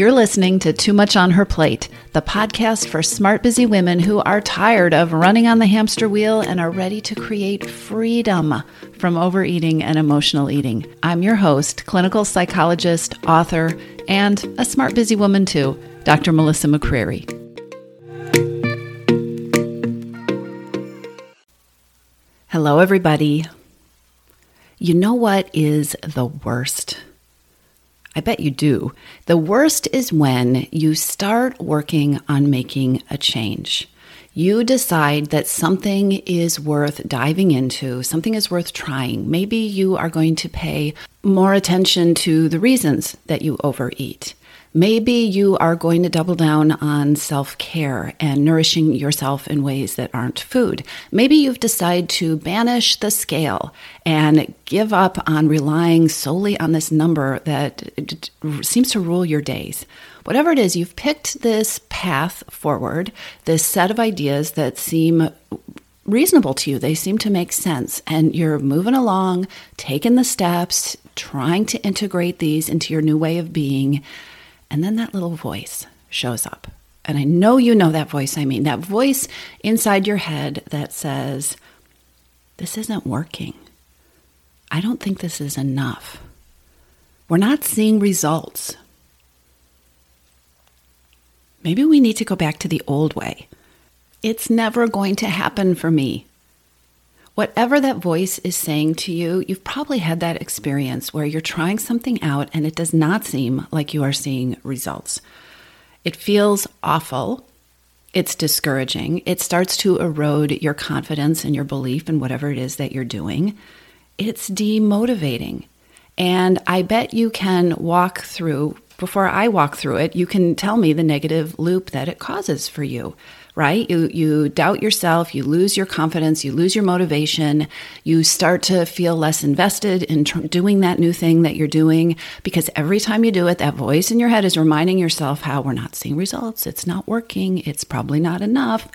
You're listening to Too Much on Her Plate, the podcast for smart, busy women who are tired of running on the hamster wheel and are ready to create freedom from overeating and emotional eating. I'm your host, clinical psychologist, author, and a smart, busy woman too, Dr. Melissa McCreary. Hello, everybody. You know what is the worst? I bet you do. The worst is when you start working on making a change. You decide that something is worth diving into, something is worth trying. Maybe you are going to pay more attention to the reasons that you overeat. Maybe you are going to double down on self-care and nourishing yourself in ways that aren't food. Maybe you've decided to banish the scale and give up on relying solely on this number that seems to rule your days. Whatever it is, you've picked this path forward, this set of ideas that seem reasonable to you. They seem to make sense, and you're moving along, taking the steps, trying to integrate these into your new way of being. And then that little voice shows up. And I know you know that voice, that voice inside your head that says, this isn't working. I don't think this is enough. We're not seeing results. Maybe we need to go back to the old way. It's never going to happen for me. Whatever that voice is saying to you, you've probably had that experience where you're trying something out and it does not seem like you are seeing results. It feels awful. It's discouraging. It starts to erode your confidence and your belief in whatever it is that you're doing. It's demotivating. And I bet you can walk through, before I walk through it, you can tell me the negative loop that it causes for you. Right? You doubt yourself, you lose your confidence, you lose your motivation, you start to feel less invested in doing that new thing that you're doing, because every time you do it, that voice in your head is reminding yourself how we're not seeing results, it's not working, it's probably not enough.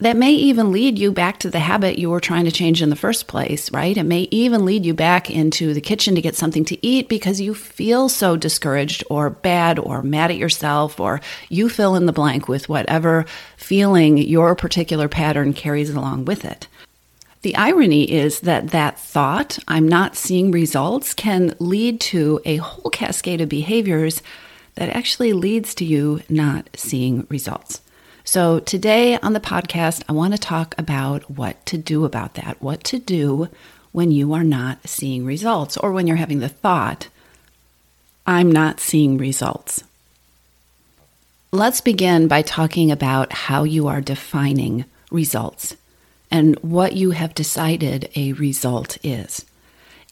That may even lead you back to the habit you were trying to change in the first place, right? It may even lead you back into the kitchen to get something to eat because you feel so discouraged or bad or mad at yourself, or you fill in the blank with whatever feeling your particular pattern carries along with it. The irony is that that thought, I'm not seeing results, can lead to a whole cascade of behaviors that actually leads to you not seeing results. So today on the podcast, I want to talk about what to do about that, what to do when you are not seeing results, or when you're having the thought, I'm not seeing results. Let's begin by talking about how you are defining results and what you have decided a result is.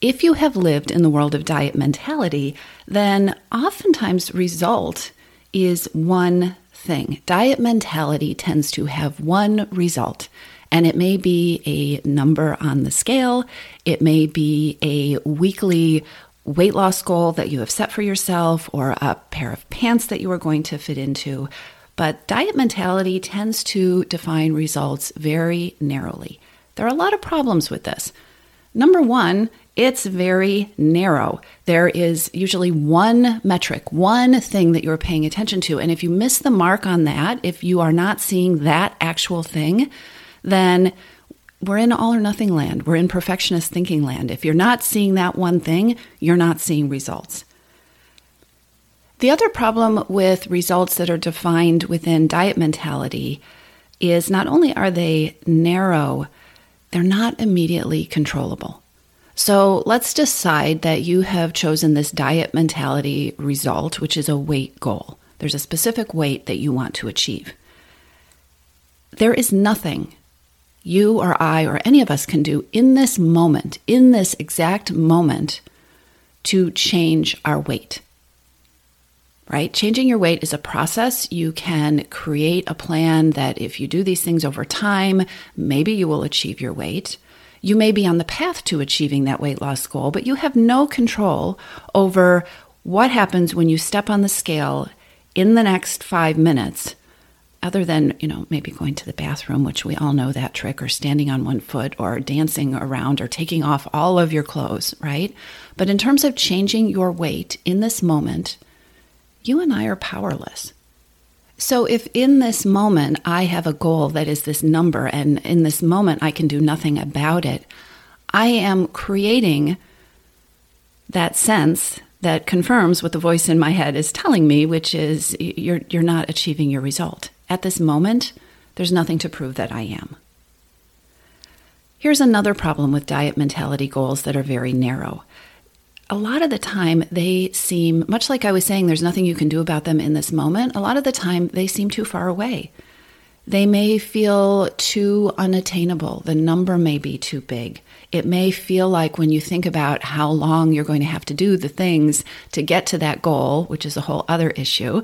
If you have lived in the world of diet mentality, then oftentimes result is one thing. Diet mentality tends to have one result, and it may be a number on the scale. It may be a weekly weight loss goal that you have set for yourself, or a pair of pants that you are going to fit into. But diet mentality tends to define results very narrowly. There are a lot of problems with this. Number one, it's very narrow. There is usually one metric, one thing that you're paying attention to. And if you miss the mark on that, if you are not seeing that actual thing, then we're in all or nothing land. We're in perfectionist thinking land. If you're not seeing that one thing, you're not seeing results. The other problem with results that are defined within diet mentality is not only are they narrow, they're not immediately controllable. So let's decide that you have chosen this diet mentality result, which is a weight goal. There's a specific weight that you want to achieve. There is nothing you or I or any of us can do in this moment, in this exact moment, to change our weight, right? Changing your weight is a process. You can create a plan that if you do these things over time, maybe you will achieve your weight. You may be on the path to achieving that weight loss goal, but you have no control over what happens when you step on the scale in the next 5 minutes, other than, maybe going to the bathroom, which we all know that trick, or standing on one foot, or dancing around, or taking off all of your clothes, right? But in terms of changing your weight in this moment, you and I are powerless. So if in this moment I have a goal that is this number, and in this moment I can do nothing about it, I am creating that sense that confirms what the voice in my head is telling me, which is you're not achieving your result. At this moment, there's nothing to prove that I am. Here's another problem with diet mentality goals that are very narrow. A lot of the time, they seem, much like I was saying, there's nothing you can do about them in this moment. A lot of the time, they seem too far away. They may feel too unattainable. The number may be too big. It may feel like when you think about how long you're going to have to do the things to get to that goal, which is a whole other issue,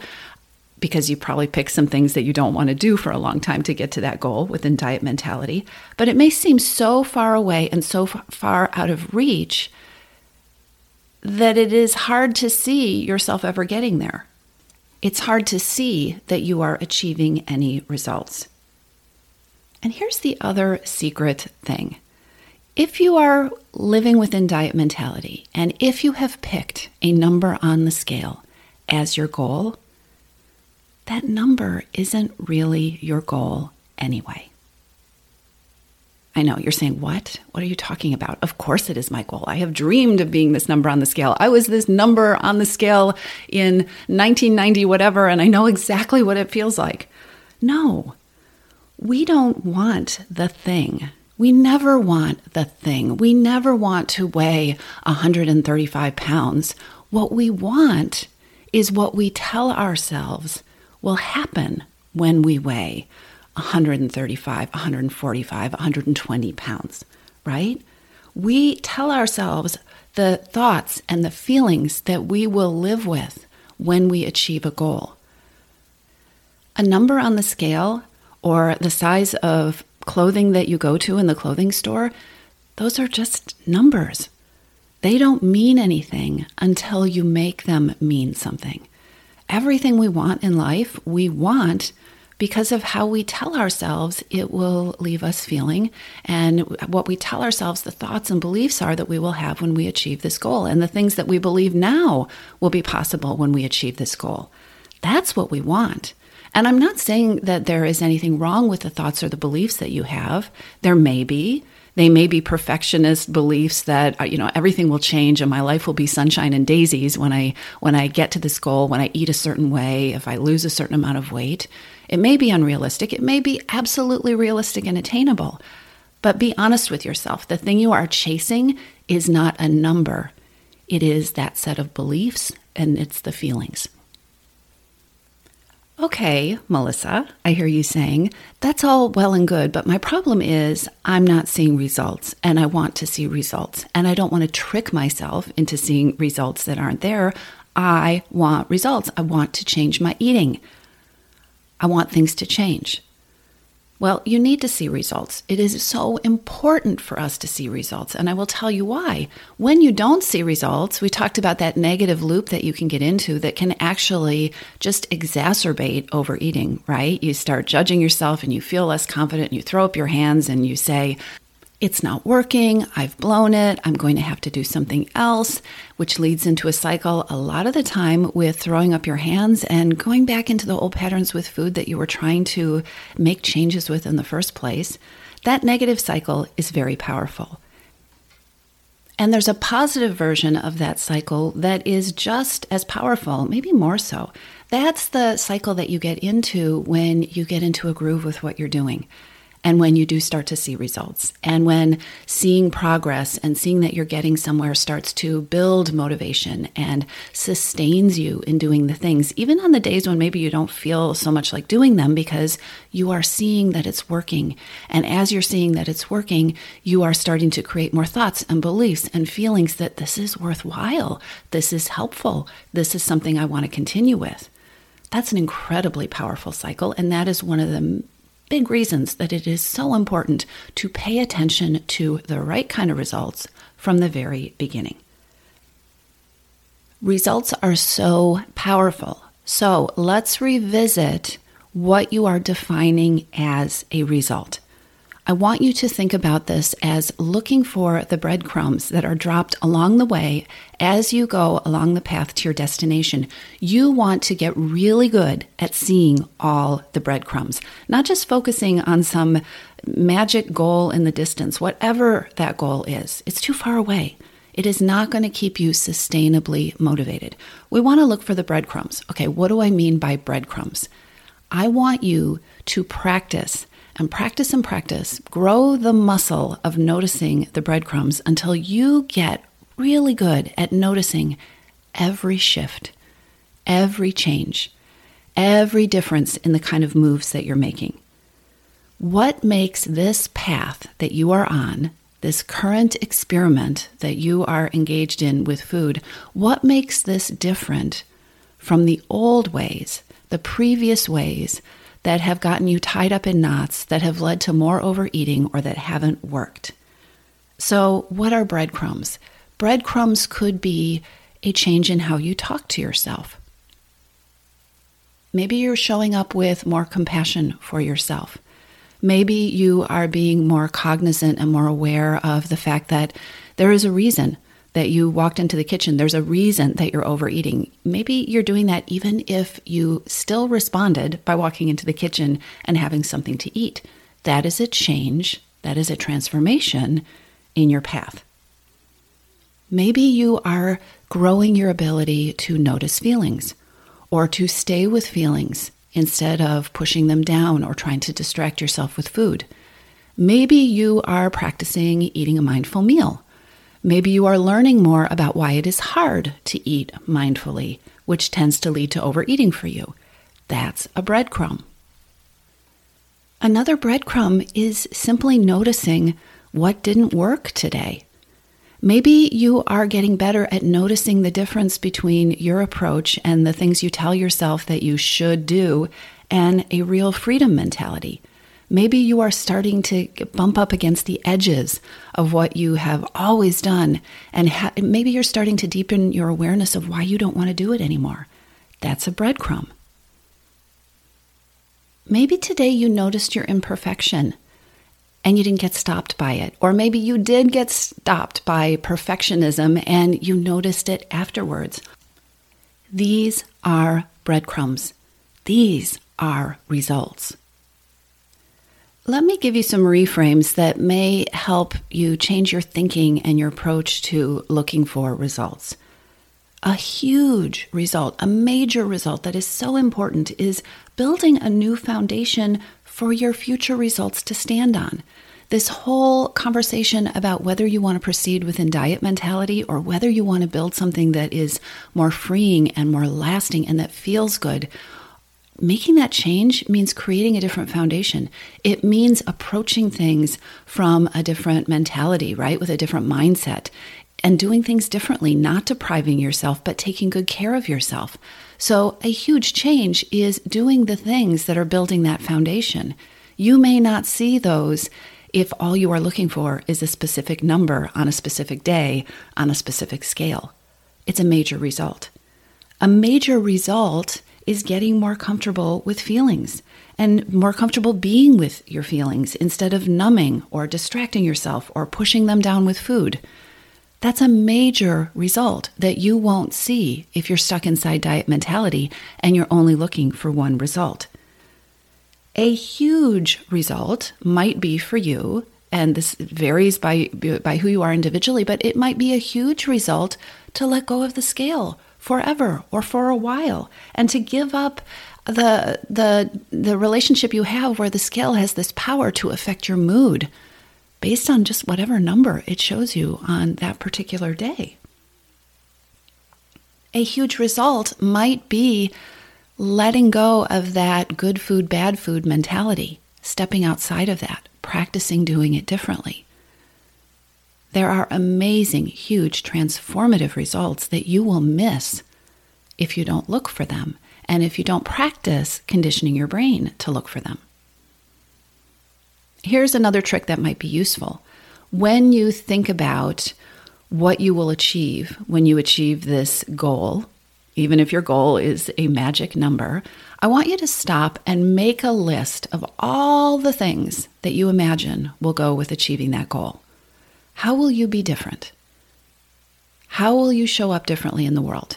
because you probably pick some things that you don't want to do for a long time to get to that goal within diet mentality. But it may seem so far away and so far out of reach that it is hard to see yourself ever getting there. It's hard to see that you are achieving any results. And here's the other secret thing. If you are living within diet mentality, and if you have picked a number on the scale as your goal, that number isn't really your goal anyway. I know, you're saying, what? What are you talking about? Of course it is my goal. I have dreamed of being this number on the scale. I was this number on the scale in 1990 whatever, and I know exactly what it feels like. No, we don't want the thing. We never want the thing. We never want to weigh 135 pounds. What we want is what we tell ourselves will happen when we weigh 135, 145, 120 pounds, right? We tell ourselves the thoughts and the feelings that we will live with when we achieve a goal. A number on the scale or the size of clothing that you go to in the clothing store, those are just numbers. They don't mean anything until you make them mean something. Everything we want in life, we want because of how we tell ourselves it will leave us feeling, and what we tell ourselves the thoughts and beliefs are that we will have when we achieve this goal, and the things that we believe now will be possible when we achieve this goal. That's what we want. And I'm not saying that there is anything wrong with the thoughts or the beliefs that you have. There may be. They may be perfectionist beliefs that, you know, everything will change and my life will be sunshine and daisies when I get to this goal, when I eat a certain way, if I lose a certain amount of weight. It may be unrealistic. It may be absolutely realistic and attainable. But be honest with yourself. The thing you are chasing is not a number. It is that set of beliefs, and it's the feelings. Okay, Melissa, I hear you saying, that's all well and good, but my problem is I'm not seeing results, and I want to see results, and I don't want to trick myself into seeing results that aren't there. I want results. I want to change my eating. I want things to change. Well, you need to see results. It is so important for us to see results, and I will tell you why. When you don't see results, we talked about that negative loop that you can get into that can actually just exacerbate overeating, right? You start judging yourself, and you feel less confident, and you throw up your hands, and you say, it's not working, I've blown it, I'm going to have to do something else, which leads into a cycle a lot of the time with throwing up your hands and going back into the old patterns with food that you were trying to make changes with in the first place. That negative cycle is very powerful. And there's a positive version of that cycle that is just as powerful, maybe more so. That's the cycle that you get into when you get into a groove with what you're doing. And when you do start to see results, and when seeing progress and seeing that you're getting somewhere starts to build motivation and sustains you in doing the things, even on the days when maybe you don't feel so much like doing them, because you are seeing that it's working. And as you're seeing that it's working, you are starting to create more thoughts and beliefs and feelings that this is worthwhile, this is helpful, this is something I want to continue with. That's an incredibly powerful cycle, and that is one of the big reasons that it is so important to pay attention to the right kind of results from the very beginning. Results are so powerful. So let's revisit what you are defining as a result. I want you to think about this as looking for the breadcrumbs that are dropped along the way as you go along the path to your destination. You want to get really good at seeing all the breadcrumbs, not just focusing on some magic goal in the distance, whatever that goal is. It's too far away. It is not going to keep you sustainably motivated. We want to look for the breadcrumbs. Okay, what do I mean by breadcrumbs? I want you to practice, grow the muscle of noticing the breadcrumbs until you get really good at noticing every shift, every change, every difference in the kind of moves that you're making. What makes this path that you are on, this current experiment that you are engaged in with food, what makes this different from the old ways, the previous ways that have gotten you tied up in knots, that have led to more overeating, or that haven't worked? So what are breadcrumbs? Breadcrumbs could be a change in how you talk to yourself. Maybe you're showing up with more compassion for yourself. Maybe you are being more cognizant and more aware of the fact that there is a reason that you walked into the kitchen. There's a reason that you're overeating. Maybe you're doing that even if you still responded by walking into the kitchen and having something to eat. That is a change. That is a transformation in your path. Maybe you are growing your ability to notice feelings or to stay with feelings instead of pushing them down or trying to distract yourself with food. Maybe you are practicing eating a mindful meal. Maybe you are learning more about why it is hard to eat mindfully, which tends to lead to overeating for you. That's a breadcrumb. Another breadcrumb is simply noticing what didn't work today. Maybe you are getting better at noticing the difference between your approach and the things you tell yourself that you should do and a real freedom mentality. Maybe you are starting to bump up against the edges of what you have always done, and maybe you're starting to deepen your awareness of why you don't want to do it anymore. That's a breadcrumb. Maybe today you noticed your imperfection and you didn't get stopped by it, or maybe you did get stopped by perfectionism and you noticed it afterwards. These are breadcrumbs. These are results. Let me give you some reframes that may help you change your thinking and your approach to looking for results. A huge result, a major result that is so important is building a new foundation for your future results to stand on. This whole conversation about whether you want to proceed within diet mentality or whether you want to build something that is more freeing and more lasting and that feels good, making that change means creating a different foundation. It means approaching things from a different mentality, right? With a different mindset and doing things differently, not depriving yourself, but taking good care of yourself. So a huge change is doing the things that are building that foundation. You may not see those if all you are looking for is a specific number on a specific day, on a specific scale. It's a major result. A major result is getting more comfortable with feelings and more comfortable being with your feelings instead of numbing or distracting yourself or pushing them down with food. That's a major result that you won't see if you're stuck inside diet mentality and you're only looking for one result. A huge result might be for you, and this varies by who you are individually, but it might be a huge result to let go of the scale forever or for a while, and to give up the relationship you have where the scale has this power to affect your mood based on just whatever number it shows you on that particular day. A huge result might be letting go of that good food, bad food mentality, stepping outside of that, practicing doing it differently. There are amazing, huge, transformative results that you will miss if you don't look for them and if you don't practice conditioning your brain to look for them. Here's another trick that might be useful. When you think about what you will achieve when you achieve this goal, even if your goal is a magic number, I want you to stop and make a list of all the things that you imagine will go with achieving that goal. How will you be different? How will you show up differently in the world?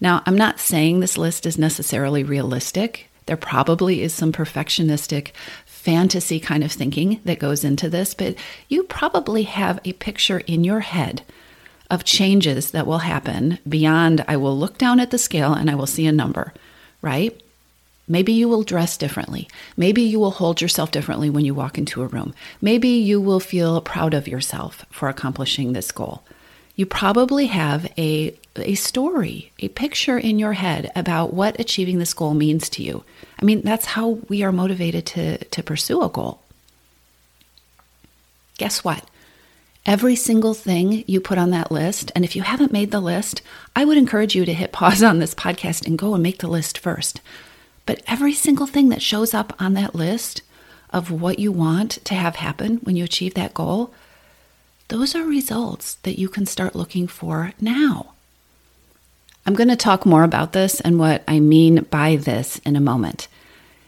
Now, I'm not saying this list is necessarily realistic. There probably is some perfectionistic fantasy kind of thinking that goes into this, but you probably have a picture in your head of changes that will happen beyond I will look down at the scale and I will see a number, right? Maybe you will dress differently. Maybe you will hold yourself differently when you walk into a room. Maybe you will feel proud of yourself for accomplishing this goal. You probably have a story, a picture in your head about what achieving this goal means to you. I mean, that's how we are motivated to pursue a goal. Guess what? Every single thing you put on that list, and if you haven't made the list, I would encourage you to hit pause on this podcast and go and make the list first. But every single thing that shows up on that list of what you want to have happen when you achieve that goal, those are results that you can start looking for now. I'm going to talk more about this and what I mean by this in a moment.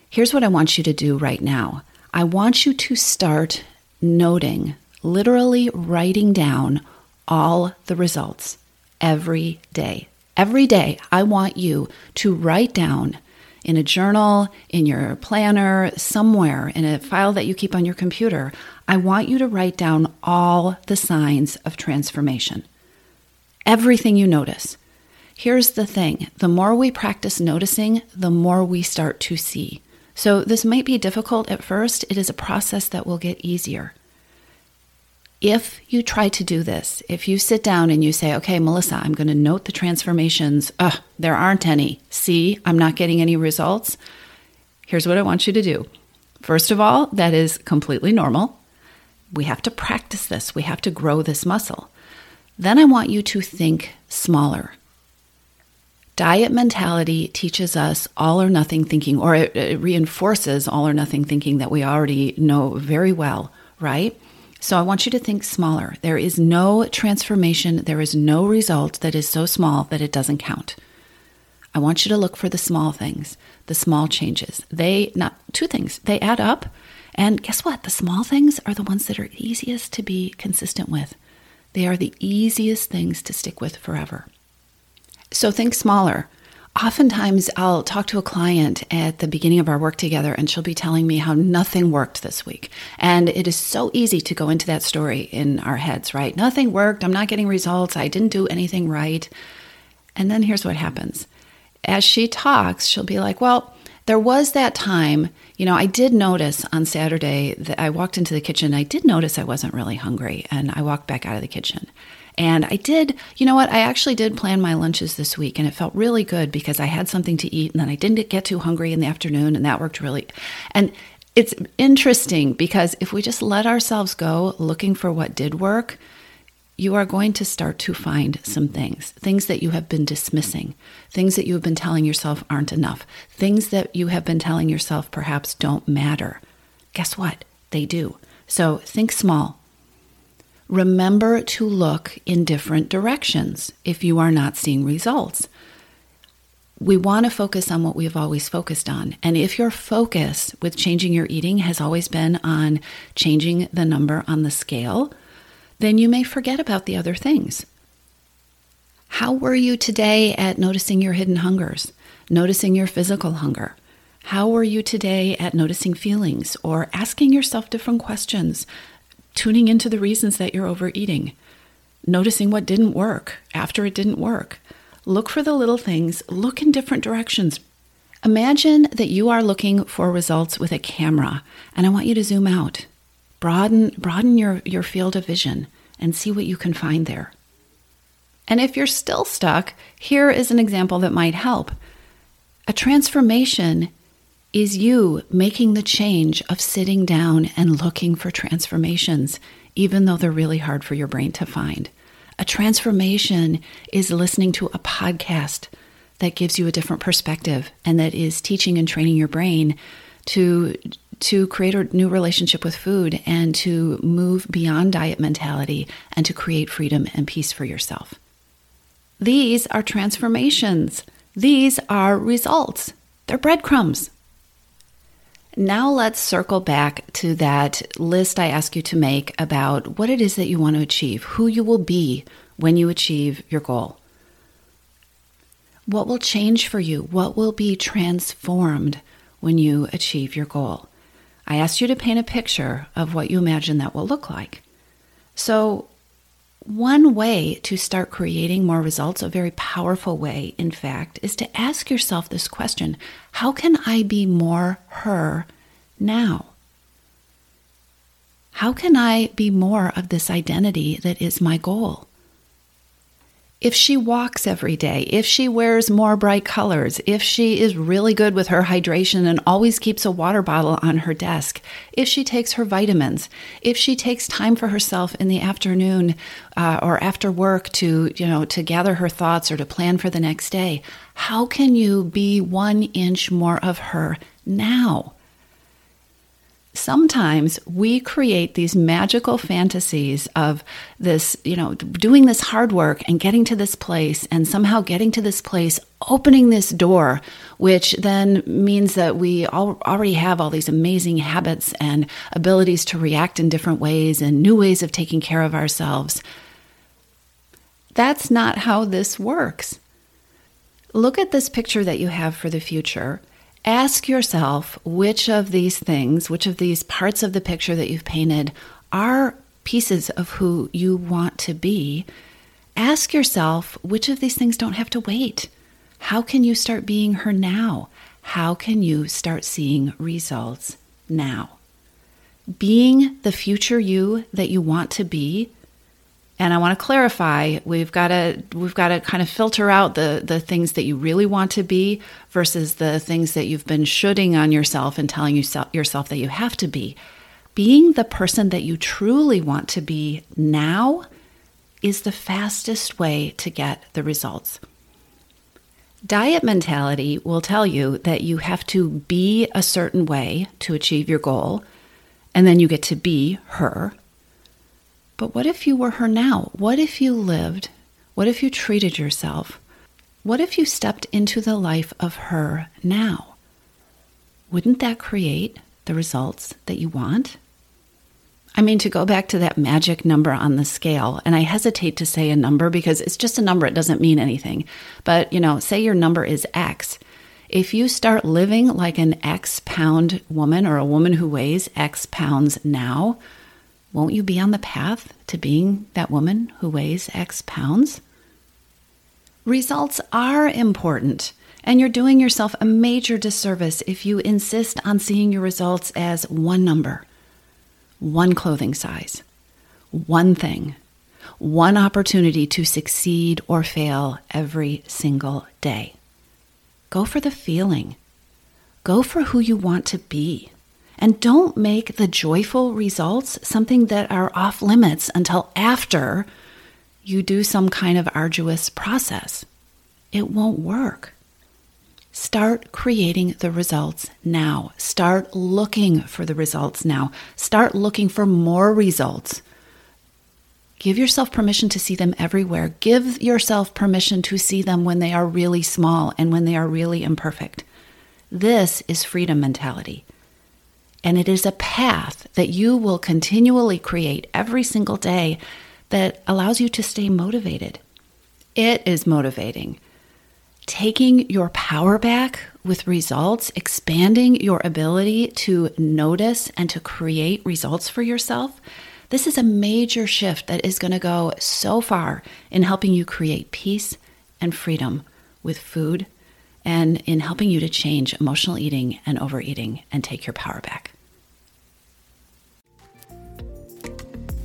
Here's what I want you to do right now. I want you to start noting, literally writing down all the results every day. Every day, I want you to write down in a journal, in your planner, somewhere, in a file that you keep on your computer, I want you to write down all the signs of transformation. Everything you notice. Here's the thing. The more we practice noticing, the more we start to see. So this might be difficult at first. It is a process that will get easier. If you try to do this, if you sit down and you say, okay, Melissa, I'm going to note the transformations. There aren't any. See, I'm not getting any results. Here's what I want you to do. First of all, that is completely normal. We have to practice this. We have to grow this muscle. Then I want you to think smaller. Diet mentality teaches us all or nothing thinking, or it reinforces all or nothing thinking that we already know very well, right? So I want you to think smaller. There is no transformation. There is no result that is so small that it doesn't count. I want you to look for the small things, the small changes. Two things, they add up. And guess what? The small things are the ones that are easiest to be consistent with. They are the easiest things to stick with forever. So think smaller. Oftentimes I'll talk to a client at the beginning of our work together and she'll be telling me how nothing worked this week. And it is so easy to go into that story in our heads, right? Nothing worked. I'm not getting results. I didn't do anything right. And then here's what happens. As she talks, she'll be like, well, there was that time, I did notice on Saturday that I walked into the kitchen. I did notice I wasn't really hungry and I walked back out of the kitchen. And I did, I actually did plan my lunches this week and it felt really good because I had something to eat and then I didn't get too hungry in the afternoon and that worked really. And it's interesting because if we just let ourselves go looking for what did work, you are going to start to find some things that you have been dismissing, things that you have been telling yourself aren't enough, things that you have been telling yourself perhaps don't matter. Guess what? They do. So think small. Remember to look in different directions if you are not seeing results. We want to focus on what we've always focused on. And if your focus with changing your eating has always been on changing the number on the scale, then you may forget about the other things. How were you today at noticing your hidden hungers, noticing your physical hunger? How were you today at noticing feelings or asking yourself different questions? Tuning into the reasons that you're overeating, noticing what didn't work after it didn't work. Look for the little things, look in different directions. Imagine that you are looking for results with a camera, and I want you to zoom out, broaden your field of vision and see what you can find there. And if you're still stuck, here is an example that might help. A transformation is you making the change of sitting down and looking for transformations, even though they're really hard for your brain to find. A transformation is listening to a podcast that gives you a different perspective and that is teaching and training your brain to create a new relationship with food and to move beyond diet mentality and to create freedom and peace for yourself. These are transformations. These are results. They're breadcrumbs. Now let's circle back to that list I asked you to make about what it is that you want to achieve, who you will be when you achieve your goal. What will change for you? What will be transformed when you achieve your goal? I asked you to paint a picture of what you imagine that will look like. So one way to start creating more results, a very powerful way, in fact, is to ask yourself this question: how can I be more her now? How can I be more of this identity that is my goal? If she walks every day, if she wears more bright colors, if she is really good with her hydration and always keeps a water bottle on her desk, if she takes her vitamins, if she takes time for herself in the afternoon or after work to gather her thoughts or to plan for the next day, how can you be 1 inch more of her now? Sometimes we create these magical fantasies of this, doing this hard work and getting to this place, and somehow getting to this place, opening this door, which then means that we already have all these amazing habits and abilities to react in different ways and new ways of taking care of ourselves. That's not how this works. Look at this picture that you have for the future. Ask yourself which of these things, which of these parts of the picture that you've painted are pieces of who you want to be. Ask yourself which of these things don't have to wait. How can you start being her now? How can you start seeing results now? Being the future you that you want to be. And I want to clarify, we've got to kind of filter out the things that you really want to be versus the things that you've been shoulding on yourself and telling yourself that you have to be. Being the person that you truly want to be now is the fastest way to get the results. Diet mentality will tell you that you have to be a certain way to achieve your goal, and then you get to be her. But what if you were her now? What if you lived? What if you treated yourself? What if you stepped into the life of her now? Wouldn't that create the results that you want? I mean, to go back to that magic number on the scale, and I hesitate to say a number because it's just a number, it doesn't mean anything. But, say your number is X. If you start living like an X pound woman or a woman who weighs X pounds now, won't you be on the path to being that woman who weighs X pounds? Results are important, and you're doing yourself a major disservice if you insist on seeing your results as one number, one clothing size, one thing, one opportunity to succeed or fail every single day. Go for the feeling. Go for who you want to be. And don't make the joyful results something that are off limits until after you do some kind of arduous process. It won't work. Start creating the results now. Start looking for the results now. Start looking for more results. Give yourself permission to see them everywhere. Give yourself permission to see them when they are really small and when they are really imperfect. This is freedom mentality. And it is a path that you will continually create every single day that allows you to stay motivated. It is motivating. Taking your power back with results, expanding your ability to notice and to create results for yourself. This is a major shift that is going to go so far in helping you create peace and freedom with food, and in helping you to change emotional eating and overeating and take your power back.